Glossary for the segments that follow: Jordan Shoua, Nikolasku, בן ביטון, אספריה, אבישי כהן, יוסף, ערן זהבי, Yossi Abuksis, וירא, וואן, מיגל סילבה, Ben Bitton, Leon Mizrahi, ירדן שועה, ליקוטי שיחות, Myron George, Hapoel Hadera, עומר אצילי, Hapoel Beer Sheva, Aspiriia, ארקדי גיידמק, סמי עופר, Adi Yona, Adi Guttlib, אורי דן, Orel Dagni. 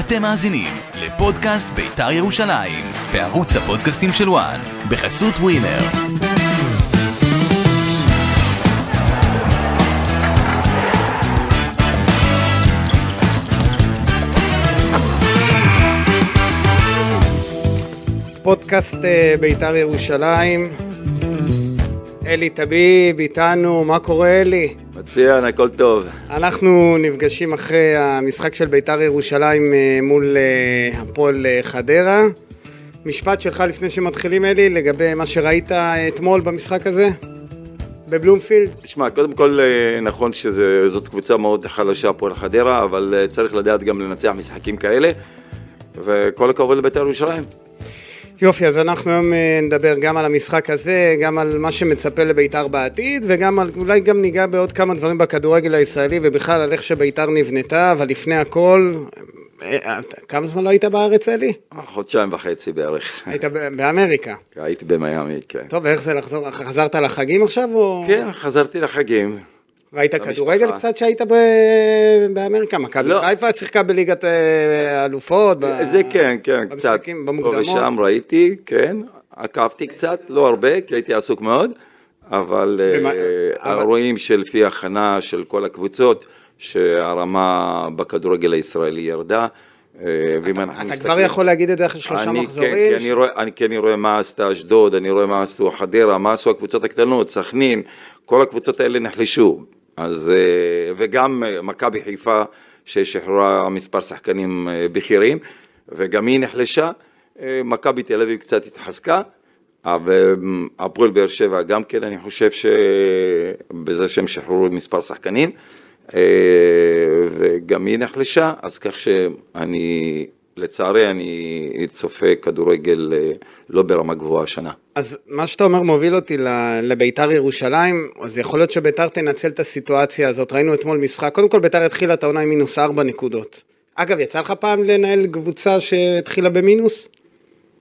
אתם מאזינים לפודקאסט בית"ר ירושלים בערוץ הפודקאסטים של וואן בחסות ווינר. פודקאסט בית"ר ירושלים, אלי תבי איתנו. מה קורה אלי? מצוין, הכל טוב. אנחנו נפגשים אחרי המשחק של בית"ר ירושלים מול הפועל חדרה. משפט שלך לפני שמתחילים אלי, לגבי מה שראית אתמול במשחק הזה בבלומפילד. תשמע, קודם כל נכון שזאת קבוצה מאוד חלשה, הפועל חדרה, אבל צריך לדעת גם לנצח משחקים כאלה, וכל הכבוד לבית"ר ירושלים. יופי, אז אנחנו היום נדבר גם על המשחק הזה, גם על מה שמצפה לבית"ר בעתיד, וגם על, אולי גם ניגע בעוד כמה דברים בכדורגל הישראלי, ובכלל על איך שבית"ר נבנתה. אבל לפני הכל, כמה זמן לא היית בארץ אלי? חודשיים וחצי בערך. היית באמריקה? הייתי במיאמי, כן. טוב, ואיך זה לחזור? חזרת לחגים עכשיו או? כן, חזרתי לחגים. ראית כדורגל קצת שהיית באמריקה? מכבי חיפה שיחקה בליגת אלופות? זה כן, כן, קצת. פה ושם ראיתי, כן. עקבתי קצת, לא הרבה, כי הייתי עסוק מאוד, אבל רואים שלפי הכנה של כל הקבוצות, שהרמה בכדורגל הישראלי ירדה. אתה כבר יכול להגיד את זה אחרי 3 מחזורים? כי אני רואה מה עשתה אשדוד, אני רואה מה עשו חדרה, מה עשו הקבוצות הקטנות, סכנין, כל הקבוצות האלה נחלשו. אז וגם מכבי חיפה ששחררה מספר שחקנים בכירים וגם היא נחלשה. מכבי תל אביב קצת התחזקה, אבל הפועל באר שבע גם כן, אני חושב שבזה שהם שחררו מספר שחקנים וגם היא נחלשה, אז כך שאני לצערי אני צופה כדורגל לא ברמה גבוהה השנה. אז מה שאתה אומר מוביל אותי לבית"ר ירושלים. אז יכול להיות שבית"ר תנצל את הסיטואציה הזאת. ראינו אתמול משחק, קודם כל בית"ר התחילה את העונה עם מינוס 4 נקודות. אגב, יצא לך פעם לנהל קבוצה שהתחילה במינוס?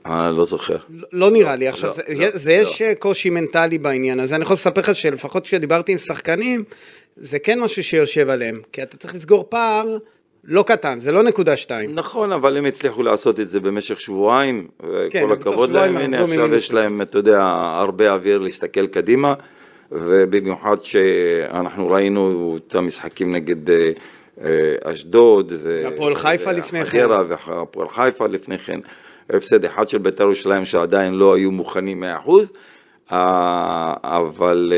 לא זוכר. לא נראה לי. עכשיו, זה יש קושי מנטלי בעניין הזה. אני יכול לספר לך שלפחות כשדיברתי עם שחקנים, זה כן משהו שיושב עליהם, כי אתה צריך לסגור פער לא קטן, זה לא 0.2. נכון, אבל הם הצליחו לעשות את זה במשך שבועיים, וכל הכבוד להם, הנה עכשיו יש להם, אתה יודע, הרבה אוויר להסתכל קדימה, ובמיוחד שאנחנו ראינו את המשחקים נגד אשדוד, והפועל חיפה לפני כן. והפועל חיפה לפני כן, הפסד אחד של בית"ר ירושלים שעדיין לא היו מוכנים 100%, אבל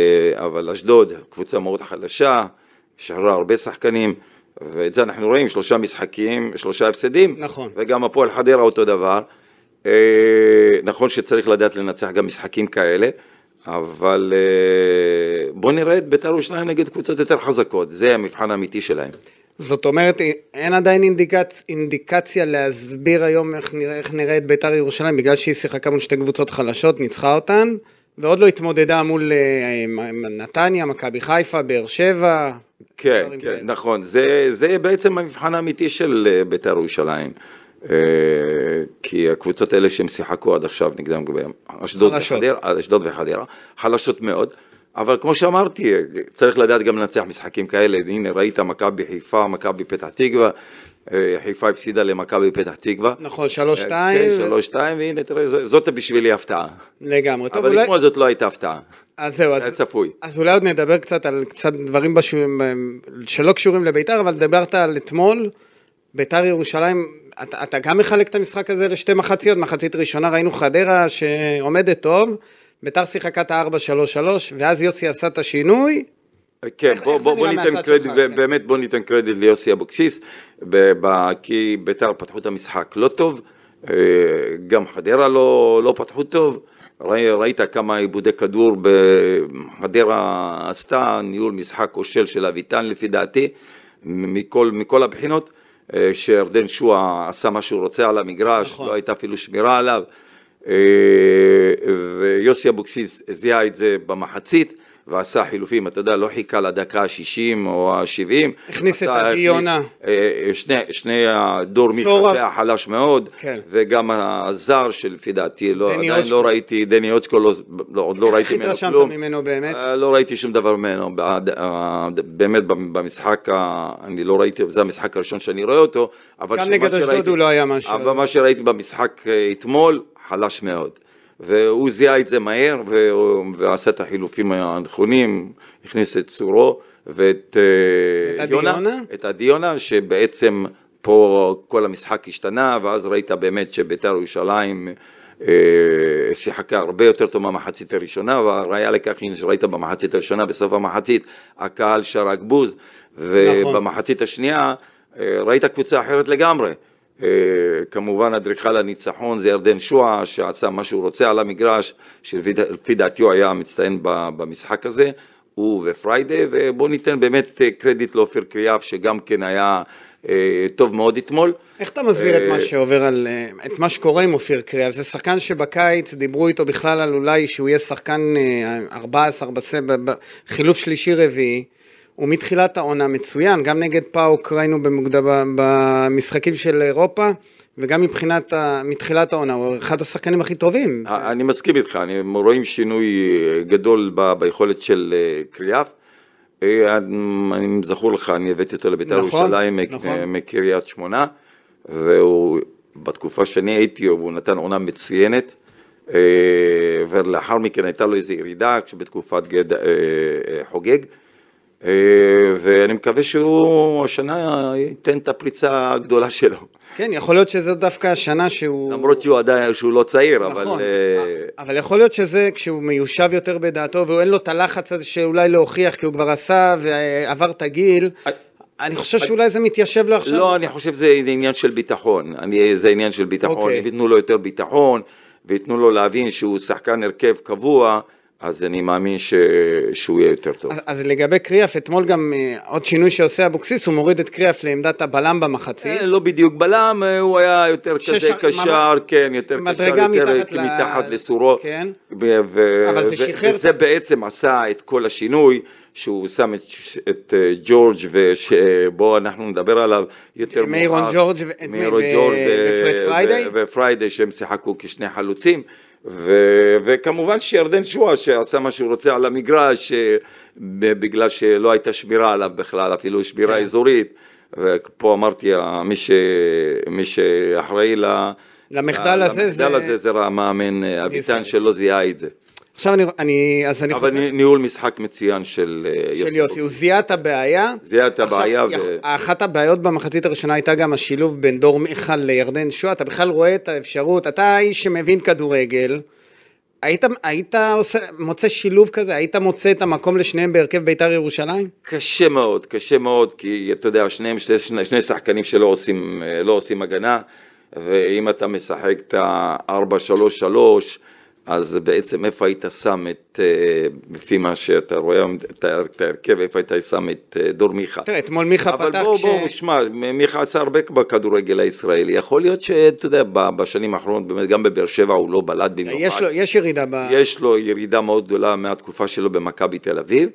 אשדוד, קבוצה מאוד חלשה, שחררה הרבה שחקנים, ואת זה אנחנו רואים, 3 משחקים, 3 הפסדים, נכון. וגם הפועל חדרה אותו דבר. נכון שצריך לדעת לנצח גם משחקים כאלה, אבל בוא נראה את בית"ר ירושלים נגד קבוצות יותר חזקות, זה המבחן האמיתי שלהם. זאת אומרת, אין עדיין אינדיקציה להסביר היום איך נראה את בית"ר ירושלים, בגלל שהיא שיחקה מול 2 קבוצות חלשות, ניצחה אותן, ועוד לא התמודדה מול נתניה, מכבי חיפה, באר שבע. כן, כן, נכון. זה בעצם המבחן האמיתי של בית"ר ירושלים. כי הקבוצות האלה שהם שיחקו עד עכשיו נגדם, אשדוד וחדרה, חלשות מאוד. אבל כמו שאמרתי, צריך לדעת גם לנצח משחקים כאלה. הנה, ראית מכבי חיפה, מכבי פתח תקווה. חיפה הפסידה למכבי פתח תקווה. נכון, 3-2. כן, 3-2, והנה תראה, זאת בשבילי הפתעה. לגמרי. אבל כמו זאת לא הייתה הפתעה. אז זהו, אז צפוי. אז אולי עוד נדבר קצת על קצת דברים שלא קשורים לבית"ר, אבל דברת על אתמול, בית"ר ירושלים, אתה גם מחלק את המשחק הזה לשתי מחציות. מחצית ראשונה ראינו חדרה שעומדת טוב, בית"ר שיחקה את 4-3-3, ואז יוסי עשה את השינוי. כן, בוא ניתן קרדיט ליוסי אבוקסיס, כי בית"ר פתחו את המשחק לא טוב, גם חדרה לא פתחו טוב. ראית כמה עיבודי כדור בחדרה עשתה, ניהול משחק כושל של אביטן לפי דעתי, מכל הבחינות, שירדן שועה עשה מה שהוא רוצה על המגרש, לא הייתה אפילו שמירה עליו, ויוסי אבוקסיס זיהה את זה במחצית, ועשה חילופים, אתה יודע, לא חיכה לדקה ה-60 או ה-70. הכניס את אדי יונה. שני הדור מיכה החלש מאוד, וגם הזר שלפי דעתי, עדיין לא ראיתי, דני אוצ'קו, עוד לא ראיתי ממנו כלום. התרשמת ממנו באמת? לא ראיתי שום דבר ממנו, באמת במשחק, אני לא ראיתי, זה המשחק הראשון שאני רואה אותו. גם נגד אשדוד הוא לא היה משהו. אבל מה שראיתי במשחק אתמול, חלש מאוד. והוא זיהה את זה מהר, ועשה את החילופים הנכונים, הכניס את סורו ואת אדי יונה, שבעצם פה כל המשחק השתנה, ואז ראית באמת שביתר ירושלים שיחקה הרבה יותר טוב מהמחצית הראשונה, והראיה לכך שראית במחצית הראשונה, בסוף המחצית, הקהל שרק בוז, ובמחצית השנייה ראית קבוצה אחרת לגמרי. כמובן אדריכל הניצחון זה ירדן שועה שעשה מה שהוא רוצה על המגרש, שלפי דעתי הוא היה מצטיין במשחק הזה, הוא ופריידי, ובוא ניתן באמת קרדיט לאופיר קריאף שגם כן היה טוב מאוד אתמול. איך אתה מסביר את מה שעובר על, את מה שקורה עם אופיר קריאף? זה שחקן שבקיץ דיברו איתו בכלל על אולי שהוא יהיה שחקן 14 חילוף שלישי רביעי, ומתחילת העונה מצוין, גם נגד פאוק ראינו במוקדם במשחקים של אירופה, וגם מתחילת העונה, הוא אחד השחקנים הכי טובים. אני מסכים איתך, אני רואים שינוי גדול ביכולת של קריאף. אני זכור לך, אני הבאתי אותו לביתר ירושלים מקריית שמונה, והוא בתקופה שאני הייתי, הוא נתן עונה מצוינת, ולאחר מכן הייתה לו איזו ירידה, כשבתקופת חוגג, ואני מקווה שהוא השנה ייתן את הפריצה הגדולה שלו. כן, יכול להיות שזה דווקא השנה שהוא... למרות שהוא עדיין, שהוא לא צעיר, אבל... אבל יכול להיות שזה כשהוא מיושב יותר בדעתו, והוא אין לו את הלחץ הזה שאולי להוכיח, כי הוא כבר עשה ועבר את הגיל. אני חושב שאולי זה מתיישב לו עכשיו. לא, אני חושב שזה עניין של ביטחון. זה עניין של ביטחון. ייתנו לו יותר ביטחון, ויתנו לו להבין שהוא שחקן הרכב קבוע, אז אני מאמין שהוא יהיה יותר טוב. אז לגבי קריאף, אתמול גם עוד שינוי שעושה אבוקסיס, הוא מוריד את קריאף לעמדת הבלם במחצית. לא בדיוק בלם, הוא היה יותר כזה קשר, כן, יותר קשר, יותר מתחת לסורו. וזה בעצם עשה את כל השינוי, שהוא שם את ג'ורג' שבו אנחנו נדבר עליו יותר מוכר. מיירון ג'ורג' ופריידי, שהם שיחקו כשני חלוצים. וכמובן שירדן שואה שעשה מה שהוא רוצה על המגרש, בגלל שלא הייתה שמירה עליו בכלל, אפילו שמירה אזורית, ופה אמרתי, מי שאחראי למחדל הזה זה המאמן אביטן שלא זיהה את זה. עכשיו אני חושב... אבל ניהול משחק מצוין של יוסי. הוא זיהה את הבעיה. זיהה את הבעיה. אחת הבעיות במחצית הראשונה הייתה גם השילוב בין דור מיכה לירדן שועה. אתה בכלל רואה את האפשרות. אתה האיש שמבין כדורגל. היית מוצא שילוב כזה? היית מוצא את המקום לשניהם בהרכב בית"ר ירושלים? קשה מאוד, קשה מאוד. כי אתה יודע, שניהם, שני שחקנים שלא עושים הגנה. ואם אתה משחק את ה-4-3-3... אז בעצם איפה היית שם את, לפי מה שאתה רואה, את ההרכב, איפה היית שם את דור מיכה? תראה, אתמול מיכה פתח אבל בואו, שמע, מיכה עשה הרבה בכדורגל הישראלי. יכול להיות שאתה יודע, בשנים האחרונות, באמת גם בבאר שבע הוא לא בלד במיוחד. יש ירידה ב... יש לו ירידה מאוד גדולה מהתקופה שלו במכבי תל אביב.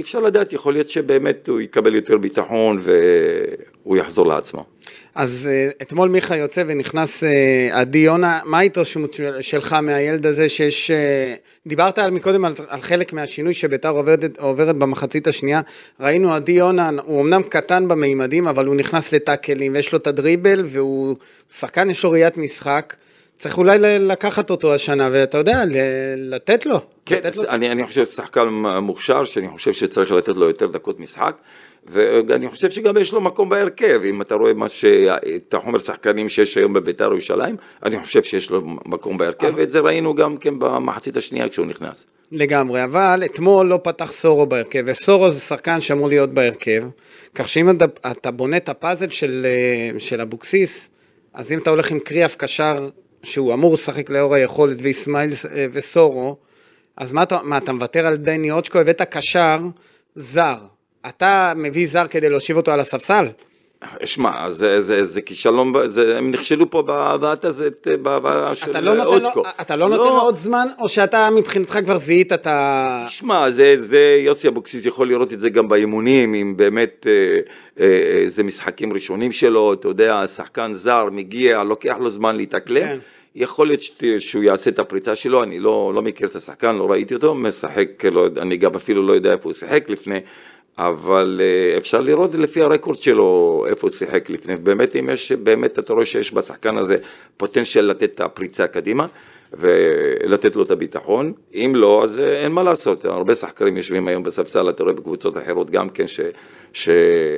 אפשר לדעת, יכול להיות שבאמת הוא יקבל יותר ביטחון והוא יחזור לעצמו. אז אתמול מיכה יוצא ונכנס עדי יונה, מה ההתרשמות שלך מהילד הזה שיש, דיברת מקודם על חלק מהשינוי שביתר עוברת במחצית השנייה, ראינו עדי יונה, הוא אמנם קטן במימדים, אבל הוא נכנס לטאקלים ויש לו את הדריבל והוא שחקן, יש לו ראיית משחק, צריך אולי לקחת אותו השנה, ואתה יודע, לתת לו. כן, אני חושב ששחקן מוכשר, שאני חושב שצריך לתת לו יותר דקות משחק, ואני חושב שגם יש לו מקום בהרכב, אם אתה רואה את החומר שחקנים שיש היום בביתר ירושלים, אני חושב שיש לו מקום בהרכב, ואת זה ראינו גם כן במחצית השנייה כשהוא נכנס. לגמרי, אבל אתמול לא פתח סורו בהרכב, וסורו זה שחקן שאמור להיות בהרכב, כך שאם אתה בונה את הפאזל של אבוקסיס, אז אם אתה הולך עם קריאף קשר, שהוא אמור לשחק לאור היכולת ויסמאיל וסורו, אז מה אתה מוותר על דני אוצ'קו, הבאת קשר זר. אתה מביא זר כדי להושיב אותו על הספסל? שמע, זה כישלון, הם נכשלו פה בהבאת הזאת, בהבאה של אוצ'קו. אתה לא נותן לו עוד זמן, או שאתה מבחינתך כבר זיהית את ה... שמע, יוסי אבוקסיס יכול לראות את זה גם באימונים, אם באמת זה משחקים ראשונים שלו, אתה יודע, שחקן זר מגיע, לוקח לו זמן להתאקלם, יכול להיות שהוא יעשה את הפריצה שלו, אני לא מכיר את השחקן, לא ראיתי אותו, משחק, אני גם אפילו לא יודע איפה הוא שיחק לפני, אבל אפשר לראות לפי הרקורד שלו איפה הוא שיחק לפני, באמת אם יש, באמת אתה רואה שיש בשחקן הזה פוטנציאל לתת את הפריצה קדימה, ולתת לו את הביטחון, אם לא, אז אין מה לעשות, הרבה שחקרים יושבים היום בספסל, אתה רואה בקבוצות אחרות גם כן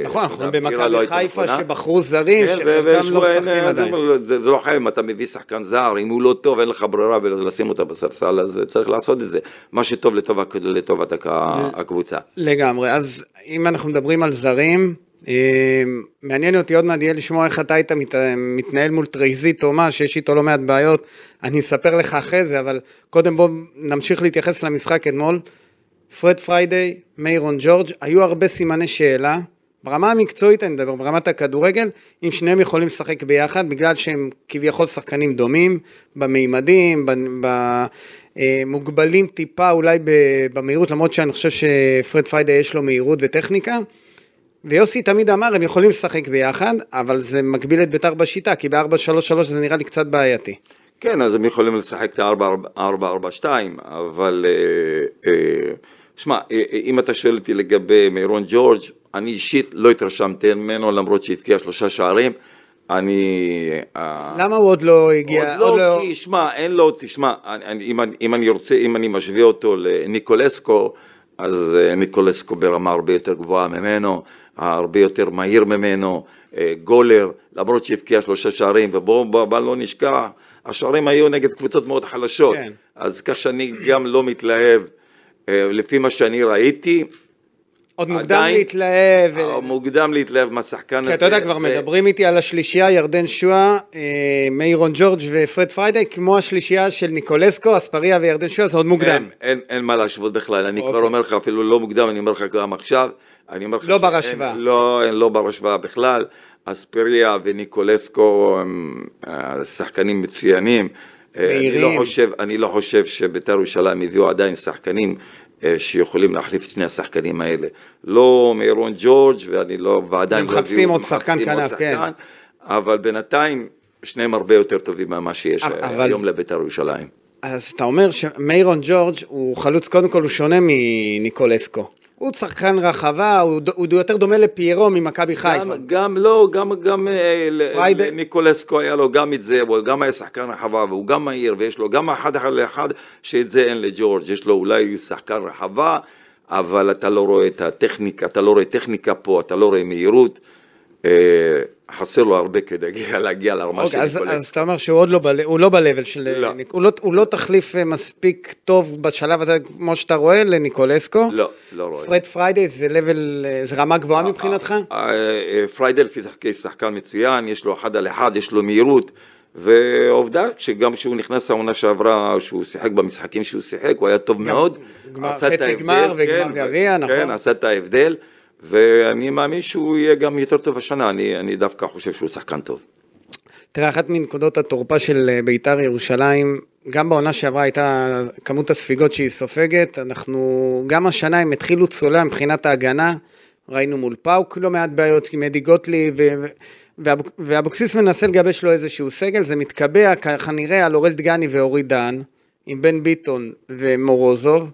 נכון, אנחנו במכבי חיפה שבחרו זרים, שחלקם לא שחקנים עדיין. זה לא חייב, אתה מביא שחקן זר, אם הוא לא טוב, אין לך ברירה ולשים אותה בספסל, אז צריך לעשות את זה, מה שטוב לטובת הקבוצה. לגמרי, אז אם אנחנו מדברים על זרים, מעניין אותי עוד מעט יהיה לשמוע איך אתה היית מתנהל מול טרייזית או מה שיש איתו לא מעט בעיות, אני אספר לך אחרי זה, אבל קודם בוא נמשיך להתייחס למשחק אתמול. פרד פריידי, מיירון ג'ורג', היו הרבה סימני שאלה, ברמה המקצועית אני מדבר, ברמת הכדורגל, אם שניהם יכולים לשחק ביחד, בגלל שהם כביכול שחקנים דומים, במימדים, במוגבלים טיפה אולי במהירות, למרות שאני חושב שפרד פריידי יש לו מהירות וטכניקה, ויוסי תמיד אמר, הם יכולים לשחק ביחד, אבל זה מגביל את בית"ר בשיטה, כי ב-4-3-3 זה נראה לי קצת בעייתי. כן, אז הם יכולים לשחק את ה-4-4-2, אבל, שמע, אם אתה שואל אותי לגבי מיירון ג'ורג', אני אישית לא התרשמתי ממנו, למרות שהבקיע 3 שערים, למה הוא עוד לא הגיע? עוד לא, כי שמע, אין לו, תשמע, אם אני רוצה, אם אני משווה אותו לניקולסקו, אז ניקולסקו ברמה הרבה יותר גבוהה ממנו, הרבה יותר מהיר ממנו, גולר, למרות שהבקיע 3 שערים, ובוא לא נשכח, השערים היו נגד קבוצות מאוד חלשות, כן. אז כך שאני גם לא מתלהב, לפי מה שאני ראיתי, עוד מוקדם להתלהב. מוקדם להתלהב מהשחקן הזה. כי אתה יודע, כבר מדברים איתי על השלישייה, ירדן שואה, מיירון ג'ורג' ופרד פריידי, כמו השלישייה של ניקולסקו, אספריה וירדן שואה, זה עוד מוקדם. אין מה להשוות בכלל, אני כבר אומר לך, אפילו לא מוקדם, אני אומר לך גם עכשיו. לא ברשווה. לא ברשווה בכלל. אספריה וניקולסקו הם שחקנים מצוינים. אני לא חושב שבית"ר ירושלים הביאו עדיין שחקנים שיכולים להחליף את שני השחקנים האלה. לא מיירון ג'ורג' ואני לא, ועדיין מחפשים עוד שחקן כנף, כן. אבל בינתיים שניהם הרבה יותר טובים ממה שיש היום לבית"ר ירושלים. אז אתה אומר שמיירון ג'ורג' הוא חלוץ, קודם כל הוא שונה מניקולסקו. הוא שחקן רחבה, הוא יותר דומה לפיירו ממכבי חיפה. גם לא, גם ניקולסקו היה לו גם את זה, הוא גם היה שחקן רחבה, והוא גם מהיר, ויש לו גם אחד שאת זה אין לג'ורג', יש לו אולי שחקן רחבה, אבל אתה לא רואה את הטכניקה, אתה לא רואה טכניקה פה, אתה לא רואה מהירות, חסר לו הרבה כדי להגיע לרמה של ניקולסקו. אז אתה אומר שהוא לא בלבל של ניקולסקו, הוא לא תחליף מספיק טוב בשלב הזה כמו שאתה רואה לניקולסקו? לא, לא רואה. פרד פריידי זה רמה גבוהה מבחינתך? פריידי לפי תחקי שחקן מצוין, יש לו 1-1, יש לו מהירות, ועובדה שגם כשהוא נכנס העונה שעברה, שהוא שיחק במשחקים שהוא שיחק, הוא היה טוב מאוד. חצי גמר וגמר גביע, נכון? כן, עשה את ההבדל. ואני מאמין שהוא יהיה גם יותר טוב השנה, אני דווקא חושב שהוא שחקן טוב. תראה, אחת מנקודות התורפה של בית"ר ירושלים, גם בעונה שעברה הייתה כמות הספיגות שהיא סופגת, אנחנו גם השנה הם התחילו צולע מבחינת ההגנה, ראינו מול פאוק לא מעט בעיות עם אדי גוטליב, ואבוקסיס מנסה לגבש לו איזשהו סגל, זה מתקבע ככה נראה על אורל דגני ואורי דן, עם בן ביטון ומורוזוב,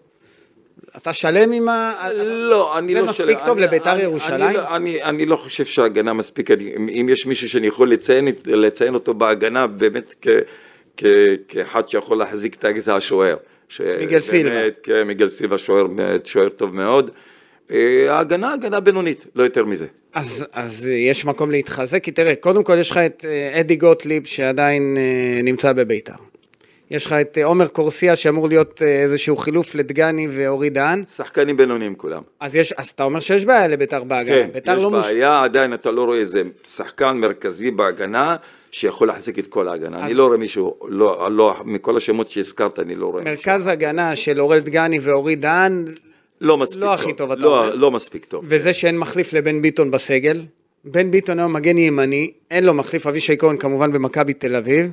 אתה שלם עם ה... לא, אני לא שלם. זה מספיק טוב לבית"ר ירושלים? אני לא חושב שההגנה מספיק. אם יש מישהו שאני יכול לציין אותו בהגנה, באמת כאחד שיכול להחזיק את הגזע השוער. מיגל סילבה. כן, מיגל סילבה שוער טוב מאוד. ההגנה בינונית, לא יותר מזה. אז יש מקום להתחזק, כי תראה, קודם כל יש לך את אדי גוטליב שעדיין נמצא בבית"ר. יש לך את עומר קורסיה שאמור להיות איזשהו חילוף לדגני ואורי דן. שחקנים בינוניים כולם. אז אתה אומר שיש בעיה לבית"ר בהגנה. כן, יש בעיה, עדיין אתה לא רואה איזה שחקן מרכזי בהגנה שיכול להחזיק את כל ההגנה. אני לא רואה מישהו, מכל השמות שהזכרת אני לא רואה. מרכז הגנה של אורל דגני ואורי דן לא הכי טוב. לא מספיק טוב. וזה שאין מחליף לבן ביטון בסגל. בן ביטון הוא מגן ימני, אין לו מחליף, אבישי כהן כמובן במכבי תל אביב.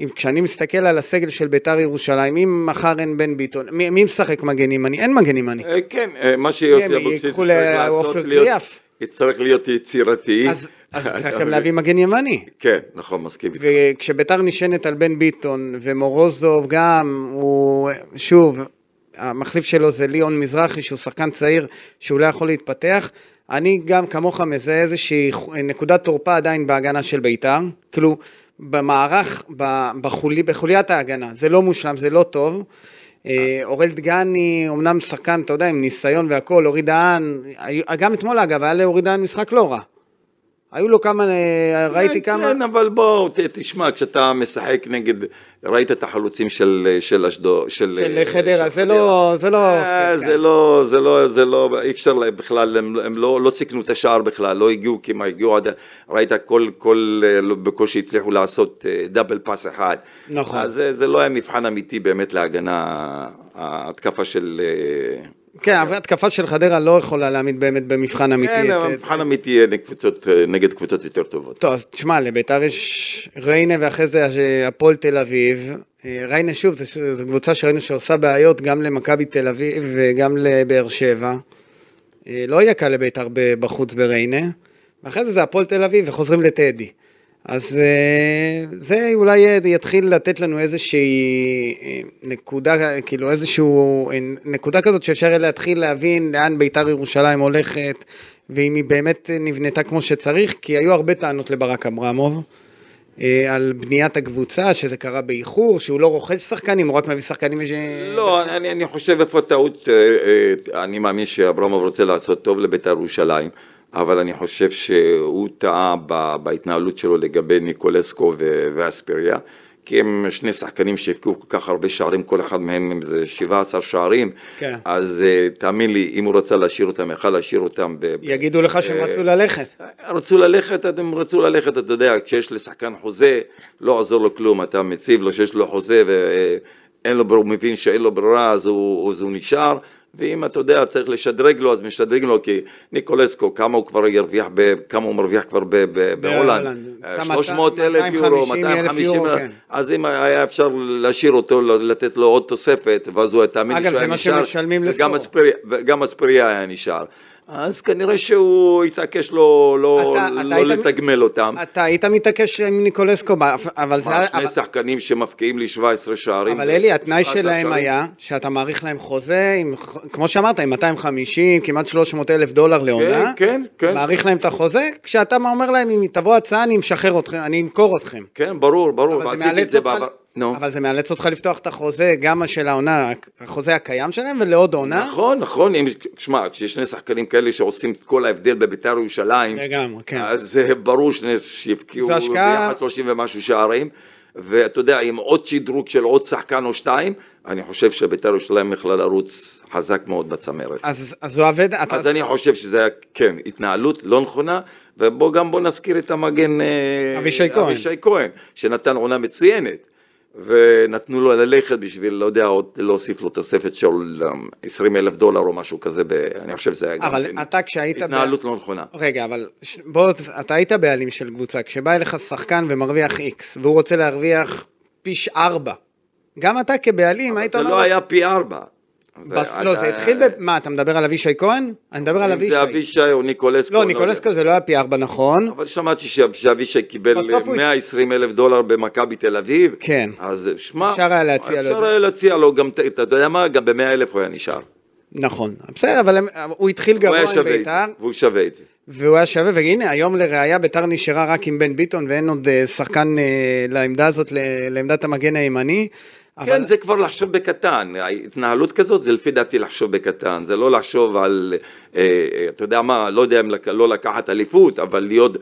אם כשאני מסתכל על הסגל של ביתר ירושלים, אם מחר אין בן ביטון, מי משחק מגן ימני? אין מגן ימני. כן, מה שיוסי אבוקסיס יצטרך להיות יצירתי. אז צריך גם להביא מגן ימני. כן, נכון, מסכים. וכשביתר נשענת על בן ביטון ומורוזוב גם, הוא שוב, המחליף שלו זה ליאון מזרחי, שהוא שחקן צעיר, שהוא לא יכול להתפתח. אני גם כמוך מזה איזושהי נקודת תורפה עדיין בהגנה של ביתר, כאילו במערך, בחוליית ההגנה, זה לא מושלם, זה לא טוב. אורל דגני, אמנם שחקן, אתה יודע, עם ניסיון והכל, אורי דן, גם אתמול אגב, היה לאורי דן משחק לא רע. היו לו כמה, ראיתי כמה... כן, אבל בואו, תשמע, כשאתה משחק נגד, ראית את החלוצים של אשדוד, של חדרה, זה לא, אי אפשר בכלל, הם לא סיכנו את השער בכלל, לא הגיעו כמה, הגיעו עד, ראית כל, בקושי הצליחו לעשות דאבל פאס אחד. נכון. אז זה לא היה מבחן אמיתי באמת להגנה, ההתקפה של... כן, אבל התקפה של חדרה לא יכולה להעמיד באמת במבחן אמיתי. כן, במבחן אמיתי נגד קבוצות יותר טובות. טוב, אז תשמע, לביתר יש ריינה ואחרי זה הפועל תל אביב. ריינה שוב, זו קבוצה שראינו שעושה בעיות גם למכבי תל אביב וגם לבאר שבע. לא יהיה קל לביתר בחוץ בריינה. ואחרי זה הפועל תל אביב וחוזרים לטדי. אז זה אולי יתחיל לתת לנו איזושהי נקודה, כאילו איזשהו נקודה כזאת שאפשר להתחיל להבין לאן ביתר ירושלים הולכת, ואם היא באמת נבנתה כמו שצריך, כי היו הרבה טענות לברק אברמוב על בניית הקבוצה, שזה קרה באיחור, שהוא לא רוכש שחקנים, הוא רק מביא שחקנים... לא, אני חושב איפה טעות, אני מאמין שאברמוב רוצה לעשות טוב לביתר ירושלים, אבל אני חושב שהוא טעה בהתנהלות שלו לגבי ניקולסקו ואספיריה, כי הם שני שחקנים שהפקיעו כל כך הרבה שערים, כל אחד מהם אם זה 17 שערים, כן. אז תאמין לי, אם הוא רצה להשאיר אותם, יכל להשאיר אותם... יגידו לך שהם רצו ללכת. רצו ללכת, אתה יודע, כשיש לשחקן חוזה, לא עזור לו כלום, אתה מציב לו שיש לו חוזה, הוא מבין שאין לו ברירה, אז הוא נשאר, ואם אתה יודע, צריך לשדרג לו, אז משדרג לו, כי ניקולסקו, כמה הוא כבר ירוויח, כמה הוא מרוויח כבר בהולנד, 300,000 יורו, 250,000, אז אם היה אפשר להשאיר אותו, לתת לו עוד תוספת, ואז הוא תאמין שהוא היה נשאר, וגם אספיריה היה נשאר. אז כנראה שהוא התעקש לא לתגמל אותם. אתה היית מתעקש עם ניקולסקו, אבל זה... שני שחקנים שמפקיעים לי 17 שערים. אבל אלי, התנאי שלהם היה שאתה מעריך להם חוזה, כמו שאמרת, עם 250, כמעט 300,000 דולר לעונה. כן, כן. מעריך להם את החוזה, כשאתה אומר להם, אם תבוא הצעה, אני משחרר אתכם, אני אמכור אתכם. כן, ברור, ברור. אבל זה מאלץ אותך לפתוח את החוזה, גם של העונה, החוזה הקיים שלהם, ולעוד עונה. נכון, נכון. שמע, כשיש שני שחקנים כאלה שעושים את כל ההבדל בביתר ירושלים, אז ברור שיפקיעו ביחד 30 ומשהו שערים, ואתה יודע, עם עוד שדרוג של עוד שחקן או שתיים, אני חושב שביתר ירושלים יכלה לרוץ חזק מאוד בצמרת. אז אני חושב שזה היה, כן, התנהלות לא נכונה, ובוא נזכיר את המגן אבישי כהן, שנתן עונה מצוינת. ונתנו לו ללכת בשביל, לא יודע, עוד להוסיף לו תוספת של 20,000 דולר או משהו כזה, אני חושב שזה היה גם התנהלות לא נכונה. רגע, אבל בוא, אתה היית בעלים של קבוצה, כשבא אליך שחקן ומרוויח X, והוא רוצה להרוויח פי 4, גם אתה כבעלים היית... אבל זה לא היה פי 4. לא, זה התחיל במה, אתה מדבר על אבישי כהן? אני מדבר על אבישי. אם זה אבישי או ניקולסקו. לא, ניקולסקו זה לא היה פי 4, נכון. אבל שמעתי שאבישי קיבל 120,000 דולר במכבי תל אביב. כן. אז שמע, אפשר היה להציע לו גם, אתה יודע מה, גם ב-100,000 הוא היה נשאר. נכון, בסדר, אבל הוא התחיל גבוה עם ביתר. והוא שווה את זה. והוא היה שווה, והנה, היום לראיה ביתר נשארה רק עם בן ביטון, ואין עוד שחקן לעמדה הזאת, לעמדת המגן הימני. כן, זה כבר לחשוב בקטן, ההתנהלות כזאת זה לפי דעתי לחשוב בקטן, זה לא לחשוב על, אתה יודע מה, לא יודע אם לא לקחת אליפות, אבל להיות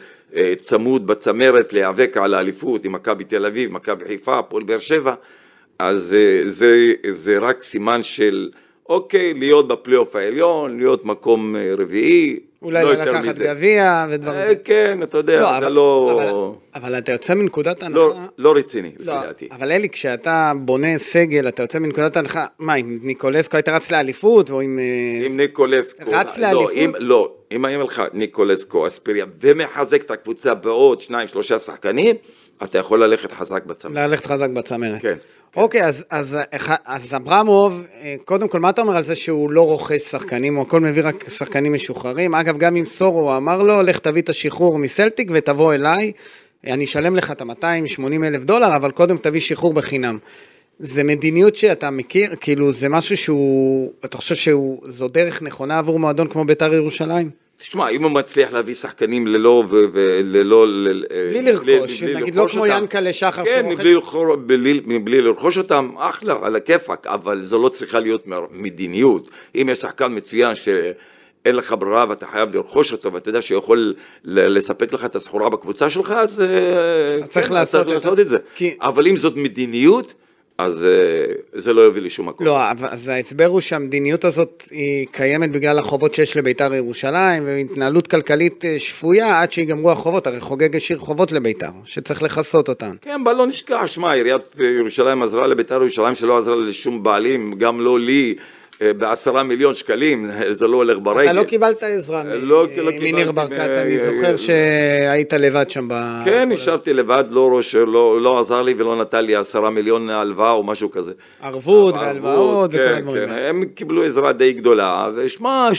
צמוד בצמרת, להיאבק על האליפות עם מכבי תל אביב, מכבי חיפה, הפועל באר שבע, אז זה רק סימן של, אוקיי, להיות בפלי אוף העליון, להיות מקום רביעי, אולי לקחת גביע ודברים. כן, אתה יודע, זה לא... אבל אתה יוצא מנקודת הנחה... לא רציני, לפי דעתי. אבל אלי, כשאתה בונה סגל, אתה יוצא מנקודת הנחה... מה, אם ניקולסקו היית רץ לאליפות, או אם... אם ניקולסקו... רץ לאליפות? לא, אם היה לך ניקולסקו, אספיריה, ומחזק את הקבוצה בעוד 2-3 שחקנים, אתה יכול ללכת חזק בצמרת. ללכת חזק בצמרת. כן. אוקיי, אז אברמוב, קודם כל, מה אתה אומר על זה שהוא לא רוכש שחקנים, הוא הכל מביא רק שחקנים משוחררים? אגב, גם עם סורו הוא אמר לו, לך תביא את השחרור מסלטיק ותבוא אליי, אני אשלם לך את $280,000, אבל קודם תביא שחרור בחינם. זה מדיניות שאתה מכיר? כאילו, זה משהו שהוא, אתה חושב שזו דרך נכונה עבור מועדון כמו בית"ר ירושלים? תשמע, אם הוא מצליח להביא שחקנים ללא וללא... בלי לרכוש, נגיד לא כמו ינקה לשחר שמוכש. כן, בלי לרכוש אותם, אחלה, על הכיפק, אבל זו לא צריכה להיות מדיניות. אם יש שחקן מצוין שאין לך ברירה ואתה חייב לרכוש אותו, ואתה יודע שיכול לספק לך את הסחורה בקבוצה שלך, אז צריך לעשות את זה. אבל אם זאת מדיניות, אז זה לא יוביל לשום מקום. לא, אז ההסבר הוא שהמדיניות הזאת היא קיימת בגלל החובות שיש לביתר ירושלים, והתנהלות כלכלית שפויה עד שיגמרו החובות, הרי חוגג שיר חובות לביתר, שצריך לחסות אותן. כן, אבל לא נשכח, שמה, עיריית ירושלים עזרה לביתר ירושלים שלא עזרה לשום בעלים, גם לא לי, ב10 מיליון שקלים, זה לא הולך ברגל. אתה לא קיבלת עזרה מניר ברקת, אני זוכר שהיית לבד שם. כן, נשארתי לבד, לא עזר לי ולא נתן לי 10 מיליון הלוואה או משהו כזה. ערבות והלוואות וכל הדברים. הם קיבלו עזרה די גדולה, ושמה,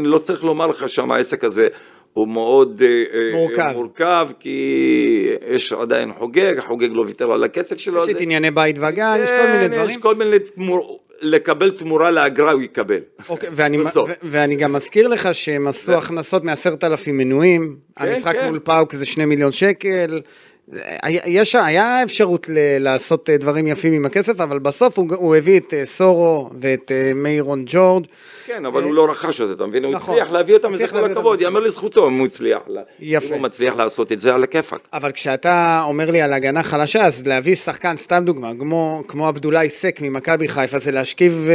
לא צריך לומר לך שם העסק הזה, הוא מאוד מורכב, כי יש עדיין חוגג, החוגג לא ויתר על הכסף שלו. יש את ענייני בית וגן, יש כל מיני דברים. יש כל מיני תמורות. לקבל תמורה לאגרה הוא יקבל. ואני גם מזכיר לך שהם עשו הכנסות מ10,000 מנויים, המשחק מול פאוק זה 2 מיליון שקל, היה אפשרות לעשות דברים יפים עם הכסף, אבל בסוף הוא הביא את סורו ואת מיירון ג'ורג'. כן, אבל הוא לא רכש אותה, אתה מבין? הוא הצליח להביא אותם מזה כל הכבוד, יאמר לזכותו אם הוא הצליח. יפה. הוא מצליח לעשות את זה על הכיפאק. אבל כשאתה אומר לי על הגנה חלשה, אז להביא שחקן, סתם דוגמה, כמו עבדולאי סק ממכבי חיפה, זה להשכיב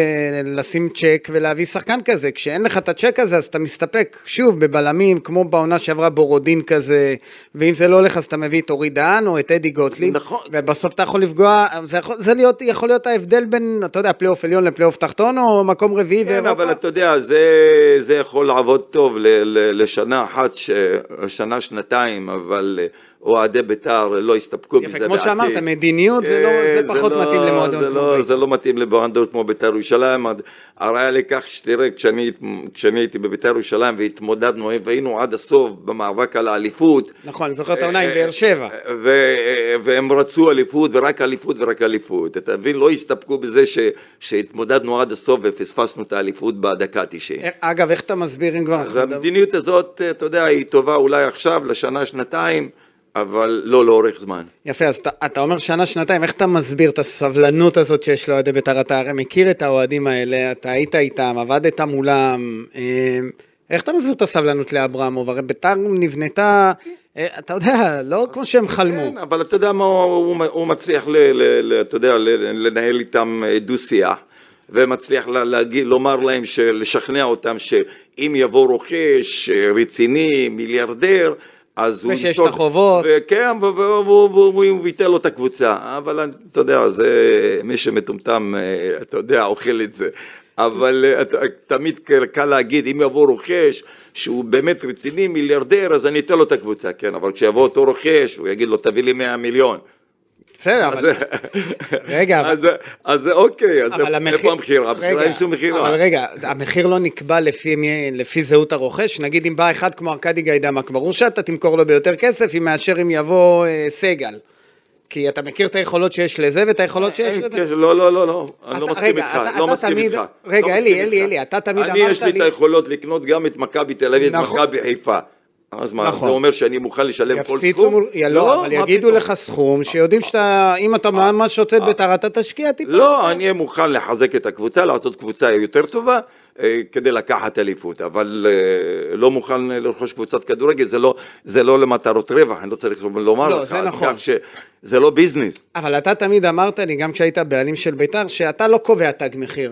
ולשים צ'ק ולהביא שחקן כזה. כשאין לך את הצ'ק הזה, אז אתה מסתפק שוב בבלמים, כמו בעונה שעברה בורודין כזה, ואם זה לא הולך, אז אתה מביא את אורי דן או את אדי גוטליב, ובסוף אתה יכול לפגוע, זה יכול להיות ההבדל בין, אתה יודע, פלייאוף עליון לפלייאוף תחתון, או מקום רביעי ואירופה. אתה יודע, זה יכול לעבוד טוב לשנה אחת, שנה, שנתיים, אבל אוהדי בית"ר לא הסתפקו בזה. יפה, כמו שאמרת, מדיניות זה פחות מתאים למועדון. זה לא מתאים למועדון כמו בית"ר ירושלים. הראיה לכך שתראה, כשאני הייתי בבית"ר ירושלים והתמודדנו, והיינו עד הסוף במאבק על האליפות. נכון, זוכר את העונה עם באר שבע. והם רצו אליפות ורק אליפות ורק אליפות. אתה מבין, לא הסתפקו בזה שהתמודדנו עד הסוף ופספסנו את האליפות בדקה ה-90. אגב, איך אתה מסביר אם כבר? אז המדיניות הזאת, אתה יודע, היא טובה אולי עכשיו, לשנה, שנתיים, אבל לא לאורך זמן. יפה, אז אתה אומר שנה, שנתיים, איך אתה מסביר את הסבלנות הזאת שיש לאוהדי בית"ר? אתה הרי מכיר את האוהדים האלה, אתה היית איתם, עבדת מולם, איך אתה מסביר את הסבלנות לאברמוב? הרי בית"ר נבנתה, אתה יודע, לא כמו שהם חלמו. כן, אבל אתה יודע מה, הוא מצליח לנהל איתם דו-שיח, ומצליח לומר להם, לשכנע אותם שאם יבוא רוכש, רציני, מיליארדר, ושיש את החובות. כן, והוא ויתל לו את הקבוצה. אבל אתה יודע, זה מי שמטומטם, אתה יודע, אוכל את זה. אבל תמיד קל להגיד, אם יבוא רוכש שהוא באמת רציני מיליארדר, אז אני אתן לו את הקבוצה, כן. אבל כשיבוא אותו רוכש, הוא יגיד לו, תביא לי 100 מיליון. בסדר, אבל... רגע, אבל... אז אוקיי, אז איפה המחיר? הבחירה אין שום מחירה. אבל רגע, המחיר לא נקבע לפי זהות הרוכש, נגיד אם בא אחד כמו ארקדי גיידמק, ברור שאתה תמכור לו ביותר כסף, אם מאשר אם יבוא סגל. כי אתה מכיר את היכולות שיש לזה ואת היכולות שיש לזה? לא, לא, לא, לא. אני לא מסכים איתך. לא מסכים איתך. רגע, אלי, אתה תמיד אמרת לי... אני יש לי את היכולות לקנות גם את מכבי תל אביב, את מכבי חיפה. אז מה, זה אומר שאני מוכן לשלם כל סכום? לא, אבל יגידו לך סכום שיודעים שאתה, אם אתה ממש שוצאת בית"ר, אתה תשקיע טיפה. לא, אני מוכן לחזק את הקבוצה, לעשות קבוצה יותר טובה, כדי לקחת אליפות, אבל לא מוכן לרכוש קבוצת כדורגל, זה לא למטרות רווח, אני לא צריך לומר לך. לא, זה נכון. זה לא ביזנס. אבל אתה תמיד אמרת לי, גם כשהיית בעלים של בית"ר, שאתה לא קובע תג מחיר.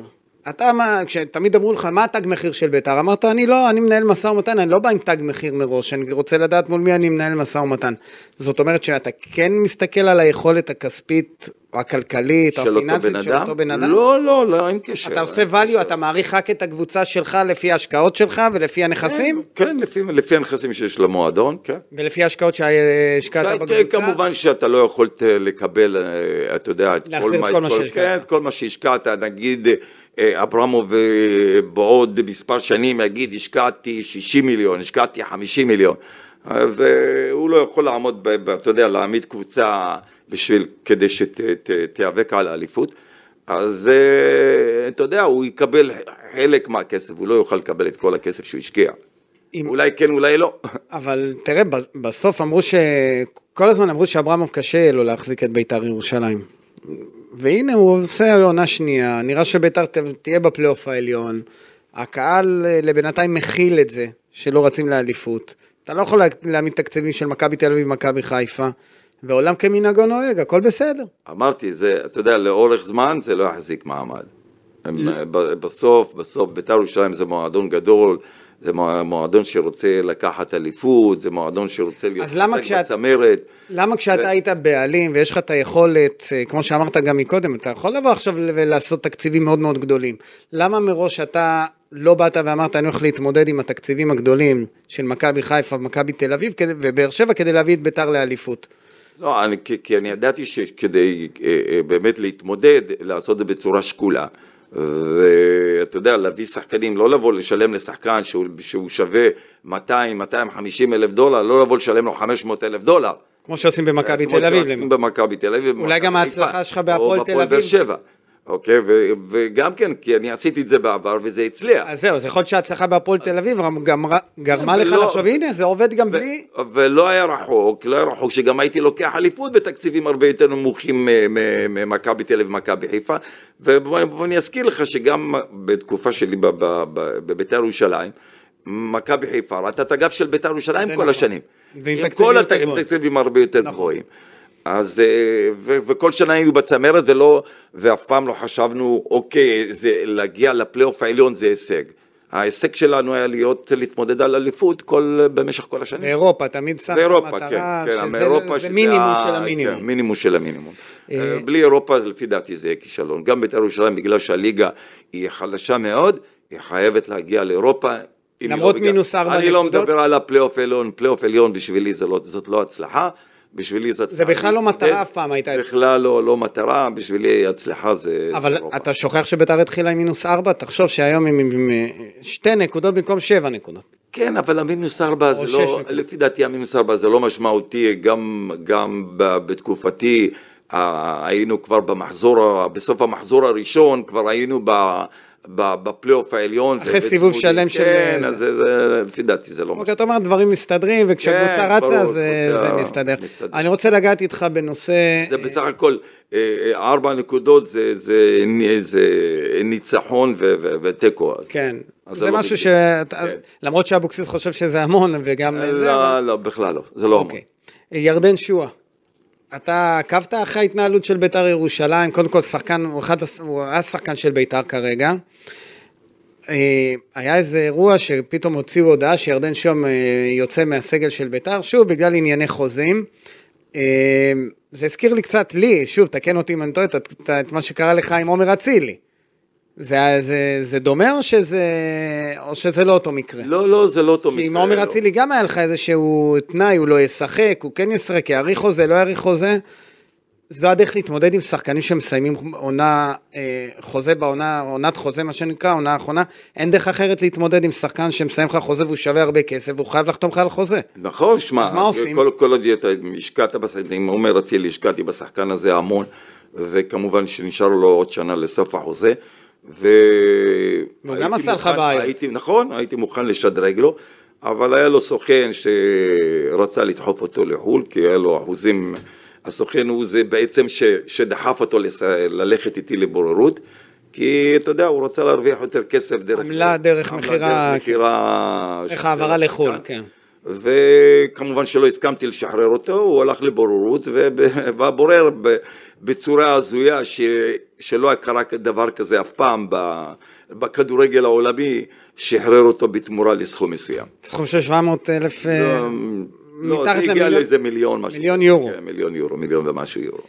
אתה מה, כשתמיד אמרו לך, מה התג מחיר של ביתר? אמרת, אני לא, אני מנהל משא ומתן, אני לא בא עם תג מחיר מראש, אני רוצה לדעת מול מי אני מנהל משא ומתן. זאת אומרת שאתה כן מסתכל על היכולת הכספית, הכלכלית, הפיננסית של אותו בן אדם? לא, לא, לא, אין קשר. אתה עושה value, אתה מעריך רק את הקבוצה שלך לפי ההשקעות שלך ולפי הנכסים? כן, לפי הנכסים שיש למועדון, כן. ולפי ההשקעות שהשקעת בקבוצה? כמובן שאתה לא יכולת לקבל, אתה יודע, את כל מה שהשקעת, נגיד, אברמוב בעוד מספר שנים יגיד, השקעתי 60 מיליון, השקעתי 50 מיליון, והוא לא יכול לעמוד, אתה יודע, להעמיד קבוצה בשביל, כדי שתיאבק על האליפות, אז אתה יודע, הוא יקבל חלק מהכסף, הוא לא יוכל לקבל את כל הכסף שהוא השקיע. אולי כן, אולי לא. אבל תראה, בסוף אמרו כל הזמן אמרו שאברמוב קשה לו להחזיק את בית"ר ירושלים. והנה הוא עושה עונה שנייה, נראה שבית"ר תהיה בפלייאוף העליון, הקהל לבינתיים מכיל את זה, שלא רצים לאליפות. אתה לא יכול להעמיד תקציבים של מכבי תל אביב, מכבי חיפה, ועולם כמנהגו נוהג, הכל בסדר. אמרתי, זה, אתה יודע, לאורך זמן זה לא יחזיק מעמד. בסוף, בית"ר ירושלים זה מועדון גדול, זה מועדון שרוצה לקחת אליפות, זה מועדון שרוצה להיות בצמרת. למה כשאתה היית בעלים ויש לך את היכולת, כמו שאמרת גם מקודם, אתה יכול לבוא עכשיו ולעשות תקציבים מאוד מאוד גדולים. למה מראש אתה לא באת ואמרת, אני הולך להתמודד עם התקציבים הגדולים של מכבי חיפה, מכבי תל אביב ובאר שבע, כדי להביא את בית"ר לאליפות? לא, כי אני ידעתי שכדי באמת להתמודד, לעשות זה בצורה שקולה. ואתה יודע, להביא שחקנים, לא לבוא לשלם לשחקן שהוא שווה 200-250 אלף דולר, לא לבוא לשלם לו 500 אלף דולר. כמו שעושים במכבי תל אביב. כמו שעושים במכבי תל אביב. אולי גם ההצלחה שלך בהפועל תל אביב. או בהפועל באר שבע. אוקיי, וגם כן, כי אני עשיתי את זה בעבר וזה הצליח. אז זהו, זה יכול להיות שההצלחה בהפועל תל אביב גרמה לך לחשוב, הנה, זה עובד גם בלי. ולא היה רחוק, לא היה רחוק שגם הייתי לוקח אליפות בתקציבים הרבה יותר נמוכים ממכבי תל אביב ומכבי חיפה, ואני אזכיר לך שגם בתקופה שלי בבית"ר ירושלים, מכבי חיפה ראתה את הגב של בית"ר ירושלים כל השנים. עם תקציבים הרבה יותר גבוהים. אז, וכל שנה היינו בצמרת, ואף פעם לא חשבנו, אוקיי, להגיע לפלייאוף העליון זה הישג. ההישג שלנו היה להתמודד על אליפות במשך כל השנים. באירופה, תמיד שם המטרה, שזה מינימום של המינימום. מינימום של המינימום. בלי אירופה, לפי דעתי, זה כישלון. גם בית"ר ירושלים, בגלל שהליגה היא חלשה מאוד, היא חייבת להגיע לאירופה. למרות מינוס 4 נקודות. אני לא מדבר על הפלייאוף העליון, פלייאוף העליון בשבילי זאת לא הצלחה. בשבילי זה בכלל לא מטרה אף פעם הייתה. בכלל לא מטרה, בשבילי הצלחה זה... אבל אתה שוכח שבית"ר התחילה עם מינוס 4, תחשוב שהיום עם 2 נקודות במקום 7 נקודות. כן, אבל המינוס 4 זה לא... לפי דעתי המינוס 4 זה לא משמעותי, גם בתקופתי היינו כבר במחזור, בסוף המחזור הראשון כבר היינו בפלייאוף העליון. אחרי סיבוב שלם של... כן, אז לפי דעתי זה לא משהו. אתה אומר, דברים מסתדרים, וכשהקבוצה רצה, זה מסתדר. אני רוצה לגעת איתך בנושא... זה בסך הכל, 4 נקודות זה ניצחון וטקו. כן, זה משהו ש... למרות שאבוקסיס חושב שזה המון, וגם... לא, בכלל לא, זה לא המון. ירדן שועה. אתה עקבת אחרי ההתנהלות של בית"ר ירושלים, קודם כל שחקן, הוא היה שחקן של בית"ר כרגע, היה איזה אירוע שפתאום הוציאו הודעה שירדן שום יוצא מהסגל של בית"ר, שוב בגלל ענייני חוזים, זה הזכיר לי קצת לי, שוב תקן אותי אם אני טועה, את מה שקרה לך עם עומר אצילי. זה דומה או שזה לא אותו מקרה? לא, זה לא אותו מקרה. כי אם עומר אצילי גם היה לך איזשהו תנאי, הוא לא ישחק, הוא כן ישחק, יעריך חוזה, לא יעריך חוזה, זו הדרך להתמודד עם שחקנים שמסיימים חוזה בעונה, עונת חוזה מה שנקרא, עונה האחרונה, אין דרך אחרת להתמודד עם שחקן שמסיים לך חוזה והוא שווה הרבה כסף, והוא חייב לחתום לך על חוזה. נכון, שמע, כל עוד השקעת בשחקן, אם עומר אצילי השקעתי בשחקן הזה המון, וכמובן שנשאר לו עוד שנה לסוף החוזה וגם עשה לך בעיות. נכון, הייתי מוכן לשדרג לו, אבל היה לו סוכן שרצה לדחוף אותו לחול, כי היה לו אחוזים, הסוכן הוא זה בעצם שדחף אותו ללכת איתי לבוררות, כי אתה יודע, הוא רצה להרוויח יותר כסף דרך מחירה, דרך העברה לחול, כן. וכמובן שלא הסכמתי לשחרר אותו, הוא הלך לבוררות, והבורר בצורה הזויה שלא קרה דבר כזה אף פעם בכדורגל העולמי, שחרר אותו בתמורה לסכום מסוים. סכום של 700,000... לא, זה הגיע לאיזה מיליון ומשהו יורו.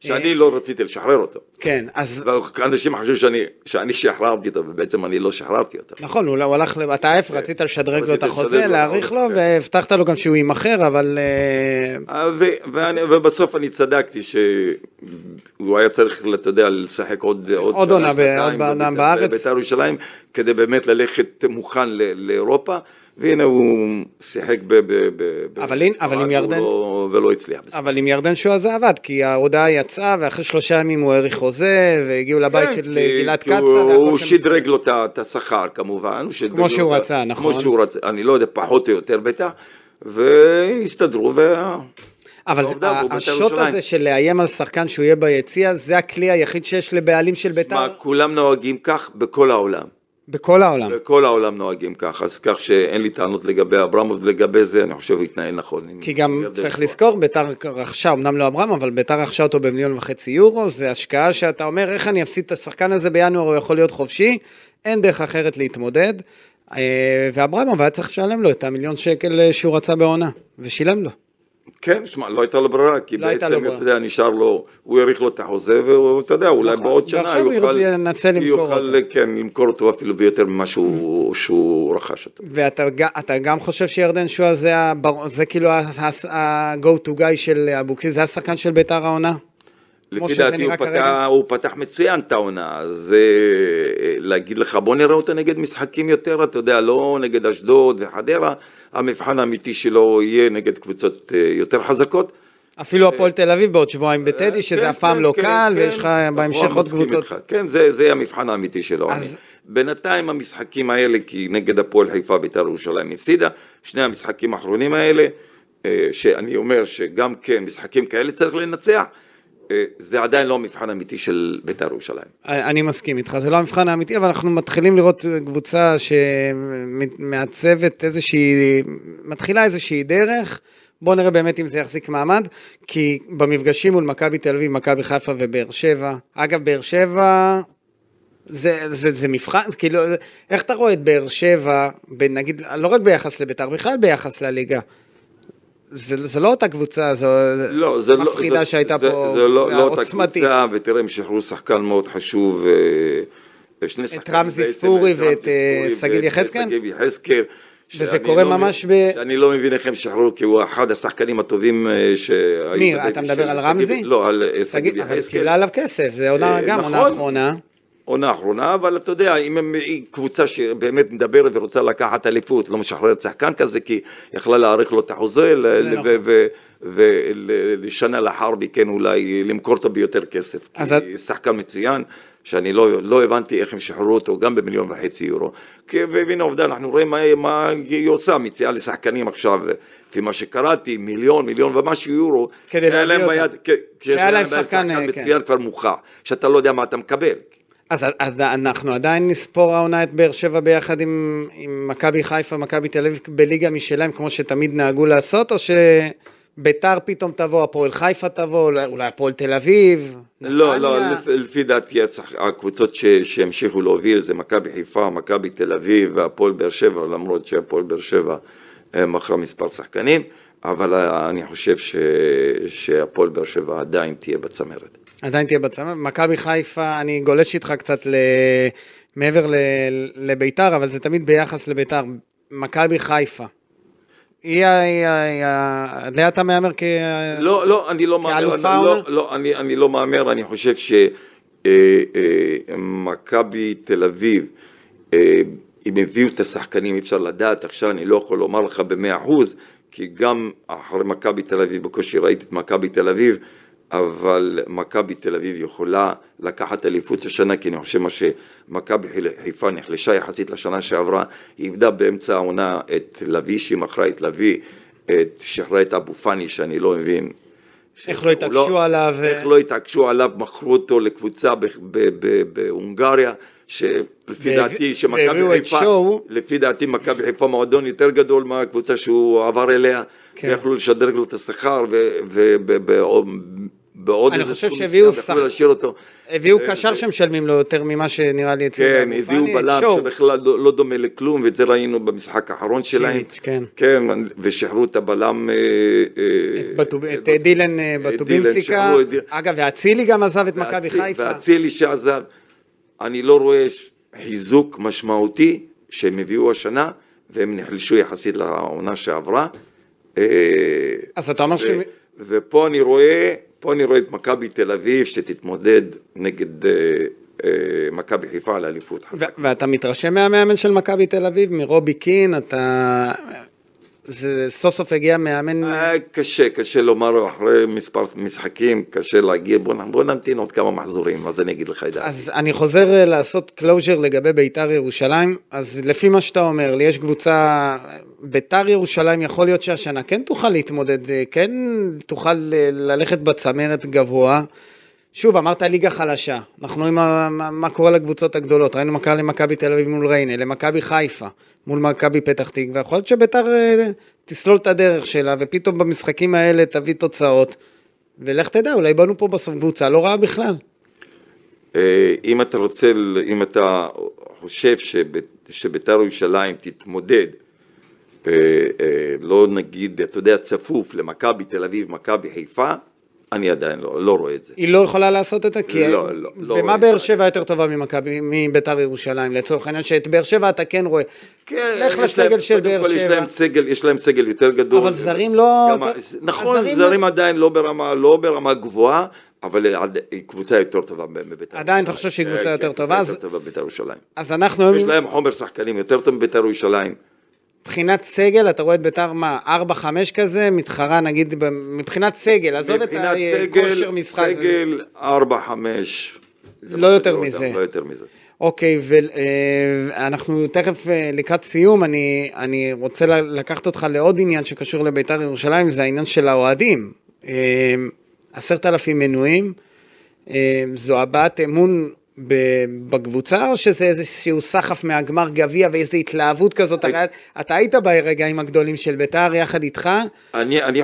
שאני לא רציתי לשחרר אותו. כן, אז... אנשים חשבו שאני שחררתי אותו, ובעצם אני לא שחררתי אותו. נכון, הוא הלך, אתה עף, רצית לשדרג לו את החוזה, להעריך לו, והבטחת לו גם שהוא ימחר, אבל... ובסוף אני צדקתי שהוא היה צריך, אתה יודע, לשחק עוד עונה בארץ. בבית"ר ירושלים, כדי באמת ללכת מוכן לאירופה, והנה הוא שיחק ולא הצליח. אבל עם ירדן שואה זה עבד, כי ההודעה יצאה ואחרי 3 ימים הוא העריך חוזה והגיעו לבית של גלעד קצה. הוא שדרג לו את השכר כמובן. כמו שהוא רצה, נכון. אני לא יודע, פחות או יותר בטח, והסתדרו. אבל השוט הזה של לאיים על שחקן שהוא יהיה ביציע, זה הכלי היחיד שיש לבעלים של בית"ר? כולם נוהגים כך בכל העולם. בכל העולם. בכל העולם נוהגים כך, אז כך שאין לי טענות לגבי אברמוב, לגבי זה אני חושב התנהל נכון. כי גם צריך לזכור, בית"ר רכשה, אמנם לא אברמוב, אבל בית"ר רכשה אותו ב1.5 מיליון יורו, זה השקעה שאתה אומר, איך אני אפסיד את השחקן הזה בינואר, הוא יכול להיות חופשי, אין דרך אחרת להתמודד, ואברמוב היה צריך לשלם לו את ה1 מיליון שקל שהוא רצה בעונה, ושילם לו. כן, שמע, לא הייתה לו ברירה, כי בעצם, אתה יודע, נשאר לו, הוא יריך לו את החוזה, ואתה יודע, אולי בעוד שנה, ועכשיו הוא יוכל למכור אותו אפילו ביותר ממה שהוא רכש אותו. ואתה גם חושב שירדן שואה זה כאילו ה-go to guy של אבוקסיס, זה השחקן של בית"ר העונה? לפי דעתי הוא פתח מצוין את העונה, אז להגיד לך, בוא נראה אותה נגד משחקים יותר, אתה יודע, לא נגד אשדוד וחדרה, המבחן האמיתי שלו יהיה נגד קבוצות יותר חזקות. אפילו הפועל תל אביב בעוד שבועיים בטדי, שזה אף פעם לא קל, ויש לך בהמשך עוד קבוצות. כן, זה המבחן האמיתי שלו. בינתיים המשחקים האלה, כי נגד הפועל חיפה בית"ר ירושלים הפסידה, שני המשחקים האחרונים האלה, שאני אומר שגם כן משחקים כאלה צריך לנצח, זה עדיין לא המבחן האמיתי של בית"ר ירושלים. אני מסכים איתך, זה לא המבחן האמיתי, אבל אנחנו מתחילים לראות קבוצה שמעצבת איזושהי, מתחילה איזושהי דרך, בואו נראה באמת אם זה יחזיק מעמד, כי במפגשים מול מכבי תל אביב, מכבי חיפה ובאר שבע, אגב באר שבע, זה מבחן, כאילו, איך אתה רואה את באר שבע, נגיד, לא רק ביחס לבית"ר, בכלל ביחס לליגה, זה לא אותה קבוצה, זו מפחידה שהייתה פה, זה לא אותה קבוצה, ותראה הם שחררו שחקן מאוד חשוב, את רמזי ספורי ואת סגיב יחזקאל, וזה קורה ממש ב... שאני לא מבין איך הם שחררו, כי הוא אחד השחקנים הטובים שהיו... ניר, אתה מדבר על רמזי? לא, על סגיב יחזקאל. אבל קיבלה עליו כסף, זה גם עונה אחרונה. עונה אחרונה, אבל אתה יודע, אם היא קבוצה שבאמת מדברת ורוצה לקחת אליפות, לא משחררת שחקן כזה, כי יכלה להעריך לו את החוזה, ולשנה לאחר מכן אולי למכור אותו ביותר כסף, כי שחקן מצוין, שאני לא הבנתי איך הם שחררו אותו, גם ב1.5 מיליון יורו, והבין העובדה, אנחנו רואים מה היא עושה, מציעה לשחקנים עכשיו, לפי מה שקראתי, 1.5 מיליון יורו, שהיה להם שחקן מצוין כבר מוכח, שאתה לא יודע מה אתה מקבל. אז אנחנו עדיין נספור העונה את באר שבע ביחד עם מכבי חיפה, מכבי תל אביב בליגה משלהם, כמו שתמיד נהגו לעשות, או שבית"ר פתאום תבוא, הפועל חיפה תבוא, אולי הפועל תל אביב? לא, לפי דעתי הקבוצות שהמשיכו להוביל זה מכבי חיפה, מכבי תל אביב והפועל באר שבע, למרות שהפועל באר שבע מכרה מספר שחקנים, אבל אני חושב שהפועל באר שבע עדיין תהיה בצמרת. עדיין תהיה בצמרת. מכבי חיפה, אני גולש איתך קצת מעבר לבית"ר, אבל זה תמיד ביחס לבית"ר. מכבי חיפה. עליה אתה מאמר כאלופה עונה? לא, אני לא מאמר. אני חושב שמכבי תל אביב, אם הביאו את השחקנים, אפשר לדעת, עכשיו אני לא יכול לומר לך ב100%, כי גם אחרי מכבי תל אביב, בקושי ראיתי את מכבי תל אביב, אבל מכבי תל אביב יכולה לקחת אליפות השנה, כי אני חושב מה שמכבי חיפה נחלשה יחסית לשנה שעברה, היא איבדה באמצע העונה את לוי, שהיא מכרה את לוי, שחררה את אבו פני, שאני לא מבין. איך לא התעקשו עליו? מכרו אותו לקבוצה בהונגריה, שלפי דעתי שמכבי חיפה, לפי דעתי מכבי חיפה מועדון יותר גדול מהקבוצה שהוא עבר אליה, ויכלו לשדרג לו את השכר ובעוד איזה סכום יכלו להשאיר אותו. הביאו קשר שמשלמים לו יותר ממה שנראה לי אצלנו. כן, הביאו בלם שבכלל לא דומה לכלום, ואת זה ראינו במשחק האחרון שלהם. כן, ושחררו את הבלם. את דילן בטובינסיקה. אגב, והצילי גם עזב את מכבי חיפה. והצילי שעזב. אני לא רואה חיזוק משמעותי שהם הביאו השנה, והם נחלשו יחסית לעונה שעברה. אז אתה אומר ש... ופה אני רואה... פה אני רואה את מכבי תל אביב שתתמודד נגד מכבי חיפה על אליפות. ואתה מתרשם מהמאמן של מכבי תל אביב, מרובי קין, אתה... זה סוף סוף הגיע מאמן... קשה, קשה לומר אחרי מספר משחקים, קשה להגיע, בוא נמתין עוד כמה מחזורים, אז אני אגיד לך את זה. אז אני חוזר לעשות קלוז'ר לגבי ביתר ירושלים, אז לפי מה שאתה אומר, לי יש קבוצה, ביתר ירושלים יכול להיות שהשנה כן תוכל להתמודד, כן תוכל ללכת בצמרת גבוה, שוב, אמרת ליגה חלשה, אנחנו עם מה קורה לקבוצות הגדולות, ראינו מה קרה למכבי תל אביב מול ריינה, למכבי חיפה, מול מכבי פתח תקווה, יכול להיות שביתר תסלול את הדרך שלה, ופתאום במשחקים האלה תביא תוצאות, ולך תדע, אולי באנו פה בסוף קבוצה, לא רעה בכלל. אם אתה רוצה, אם אתה חושב שביתר ירושלים תתמודד, לא נגיד, אתה יודע, צפוף למכבי תל אביב, מכבי חיפה, אני עדיין לא רואה את זה. היא לא יכולה לעשות את זה, כי... לא. ומה באר שבע יותר טובה ממכבי, מביתר ירושלים, לצורך העניין שאת באר שבע אתה כן רואה. כן. לך לסגל של באר שבע. יש להם סגל יותר גדול. אבל זרים לא... נכון, זרים עדיין לא ברמה גבוהה, אבל היא קבוצה יותר טובה מביתר ירושלים. עדיין אתה חושב שהיא קבוצה יותר טובה? יותר טובה מביתר ירושלים. אז אנחנו... יש להם חומר שחקנים יותר טוב מביתר ירושלים. מבחינת סגל, אתה רואה את ביתר מה? 4-5 כזה, מתחרה נגיד, מבחינת סגל, עזוב את הכושר משחק. סגל 4-5. לא יותר מזה. לא יותר מזה. אוקיי, ואנחנו תכף לקראת סיום, אני רוצה לקחת אותך לעוד עניין שקשור לביתר ירושלים, זה העניין של האוהדים. 10,000 מנויים, זו הבעת אמון... בקבוצה, או שזה איזשהו סחף מהגמר גביע ואיזו התלהבות כזאת? אתה היית ברגעים הגדולים של ביתר יחד איתך? אני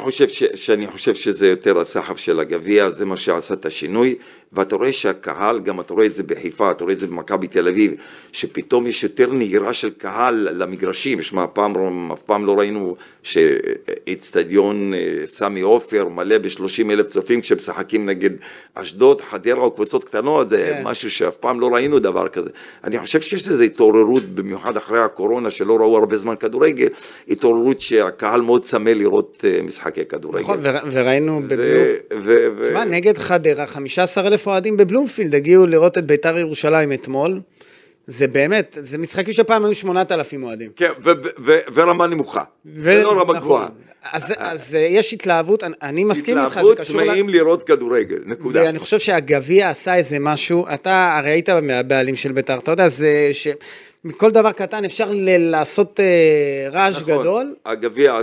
חושב שזה יותר הסחף של הגביע, זה מה שעשה את השינוי, ואתה רואה שהקהל, גם אתה רואה את זה בחיפה, אתה רואה את זה במכבי תל אביב, שפתאום יש יותר נהירה של קהל למגרשים, שמה אף פעם לא ראינו שאצטדיון סמי עופר מלא ב30,000 צופים כשמשחקים נגד אשדוד, חדרה או קבוצות קטנות, זה משהו שאף פעם לא ראינו דבר כזה. אני חושב שיש איזו התעוררות, במיוחד אחרי הקורונה, שלא ראו הרבה זמן כדורגל, התעוררות שהקהל מאוד צמא לראות משחקי כדורגל. נכון, וראינו בבלומפילד, תשמע, נגד חדרה, 15,000 אוהדים בבלומפילד הגיעו לראות את ביתר ירושלים אתמול, זה באמת, זה משחקים שפעם היו 8,000 אוהדים. כן, ורמה נמוכה, ולא רמה גבוהה. אז יש התלהבות, אני מסכים איתך. התלהבות צמאים לראות כדורגל, נקודה. ואני חושב שהגביע עשה איזה משהו, אתה הרי היית מהבעלים של ביתר, אתה יודע, זה שמכל דבר קטן אפשר לעשות רעש גדול. נכון, הגביע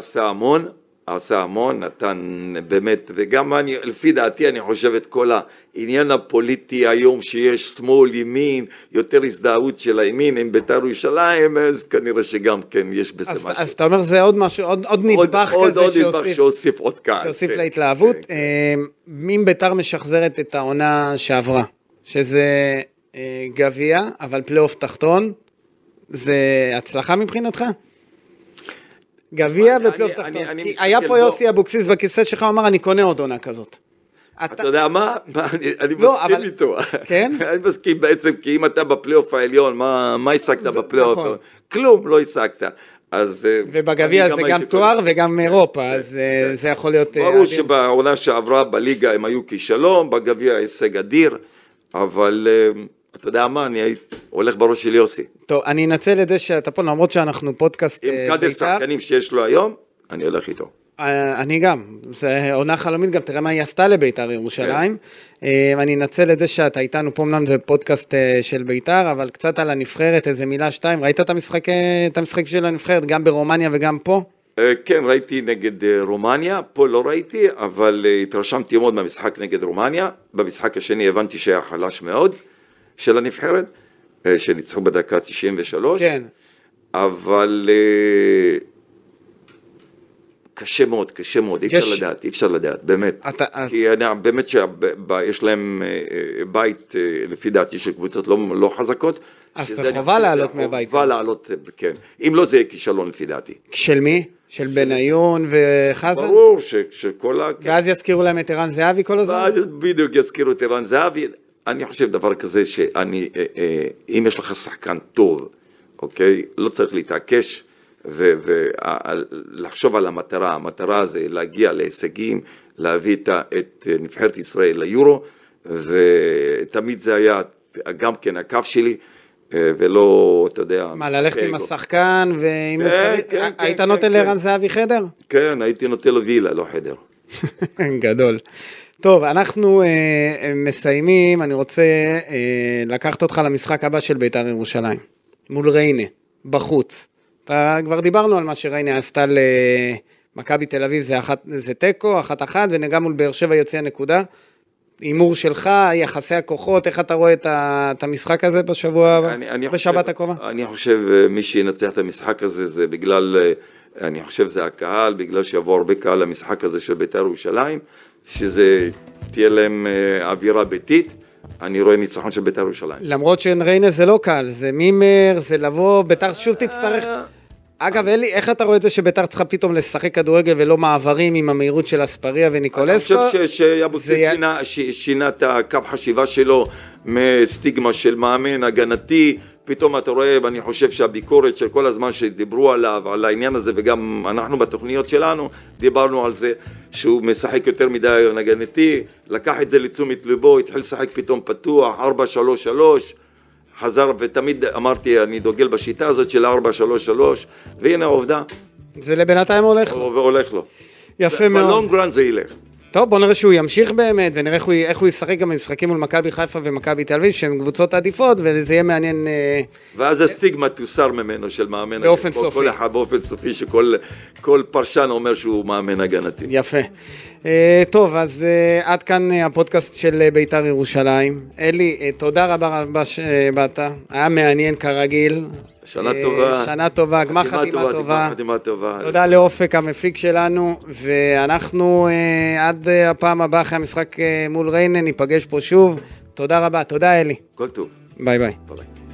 עשה המון, נתן באמת, וגם לפי דעתי אני חושב את כל העניין הפוליטי היום שיש שמאל, ימין, יותר הזדהות של הימין, עם ביתר ירושלים, אז כנראה שגם כן יש בזה משהו. אז אתה אומר זה עוד משהו, עוד נדבך כזה שהוסיף עוד קהל. שהוסיף להתלהבות. אם ביתר משחזרת את העונה שעברה, שזה גביע, אבל פלייאוף תחתון, זה הצלחה מבחינתך? גביע ופלייאוף תחתון. היה פה יוסי אבוקסיס בכיסא שלך, אמר אני קונה עוד עונה כזאת. אתה יודע מה? אני מסכים איתו. אני מסכים בעצם, כי אם אתה בפלייאוף העליון, מה השגת בפלייאוף? כלום לא השגת. ובגביע זה גם תואר וגם אירופה, אז זה יכול להיות... ברור שבעונה שעברה בליגה הם היו כישלום, בגביע הישג אדיר, אבל... אתה יודע מה, אני הולך בראש של יוסי. טוב, אני אנצל את זה שאתה פה, למרות שאנחנו פודקאסט... עם קדר שחקנים שיש לו היום, אני הולך איתו. אני גם, זה עונה חלומית גם, תראה מה היא עשתה לביתר ירושלים. אני אנצל את זה שאתה איתנו פה, אמנם זה פודקאסט של ביתר, אבל קצת על הנבחרת, איזה מילה שתיים, ראית את המשחק של הנבחרת, גם ברומניה וגם פה? כן, ראיתי נגד רומניה, פה לא ראיתי, אבל התרשמתי מאוד מהמשחק נגד רומניה, במשחק השני הבנתי שהיה חלש מאוד. של הנבחרת, שניצחו בדקה 93. כן. אבל קשה מאוד, קשה מאוד, אי אפשר לדעת, אי אפשר לדעת, באמת. כי באמת שיש להם בית, לפי דעתי, של קבוצות לא חזקות. אז אתה חובה לעלות מהבית. חובה לעלות, כן. אם לא, זה יהיה כישלון, לפי דעתי. של מי? של בניון וחזן? ברור, של כל ה... ואז יזכירו להם את ערן זהבי כל הזמן? ואז בדיוק יזכירו את ערן זהבי. אני חושב דבר כזה שאני, אם יש לך שחקן טוב, אוקיי? לא צריך להתעקש. ולחשוב על המטרה, המטרה זה להגיע להישגים, להביא את נבחרת ישראל ליורו, ותמיד זה היה גם כן הקו שלי, ולא, אתה יודע... מה, ללכת עם השחקן, היית נותן לרן זהבי חדר? כן, הייתי נותן לו וילה, לא חדר. גדול. טוב, אנחנו מסיימים, אני רוצה לקחת אותך למשחק הבא של בית"ר ירושלים, מול ריינה, בחוץ. כבר דיברנו על מה שרייני עשתה למכבי תל אביב, זה טקו, 1-1, ונגע מול באר שבע יוצא נקודה. אימור שלך, יחסי הכוחות, איך אתה רואה את המשחק הזה בשבוע, בשבת הקרובה? אני חושב מי שינצח את המשחק הזה, זה בגלל, אני חושב זה הקהל, בגלל שיבוא הרבה קהל למשחק הזה של בית"ר ירושלים, שזה תהיה להם אווירה ביתית. אני רואה ניצחון של בית"ר ירושלים. למרות שריינה זה לא קל, זה מימר, זה לבוא, בית"ר שוב תצטרך... אגב, אלי, איך אתה רואה את זה שבית"ר צריכה פתאום לשחק כדורגל ולא מעברים עם המהירות של אספריה וניקולסקו? אני חושב שאבוקסיס שינה את הקו חשיבה שלו מסטיגמה של מאמן הגנתי, פתאום אתה רואה, ואני חושב שהביקורת של כל הזמן שדיברו עליו, על העניין הזה, וגם אנחנו בתוכניות שלנו, דיברנו על זה שהוא משחק יותר מדי נגנתי, לקח את זה לתשומת ליבו, התחיל לשחק פתאום פתוח, 4-3-3, חזר, ותמיד אמרתי, אני דוגל בשיטה הזאת של 4-3-3, והנה העובדה. זה לבינתיים הולך לו. והולך לו. יפה מאוד. בלונג רן זה ילך. טוב, בוא נראה שהוא ימשיך באמת, ונראה איך הוא ישחק גם במשחקים מול מכבי חיפה ומכבי תל אביב, שהן קבוצות עדיפות, וזה יהיה מעניין... ואז הסטיגמה תוסר ממנו של מאמן... באופן סופי. באופן סופי, שכל פרשן אומר שהוא מאמן הגנתי. יפה. טוב, אז עד כאן הפודקאסט של בית"ר ירושלים. אלי, תודה רבה שבאת. היה מעניין כרגיל. שנה טובה. שנה טובה, גמר חתימה טובה. תודה לאופק המפיק שלנו, ואנחנו עד הפעם הבאה אחרי המשחק מול ריינה, ניפגש פה שוב. תודה רבה, תודה אלי. כל טוב. ביי ביי.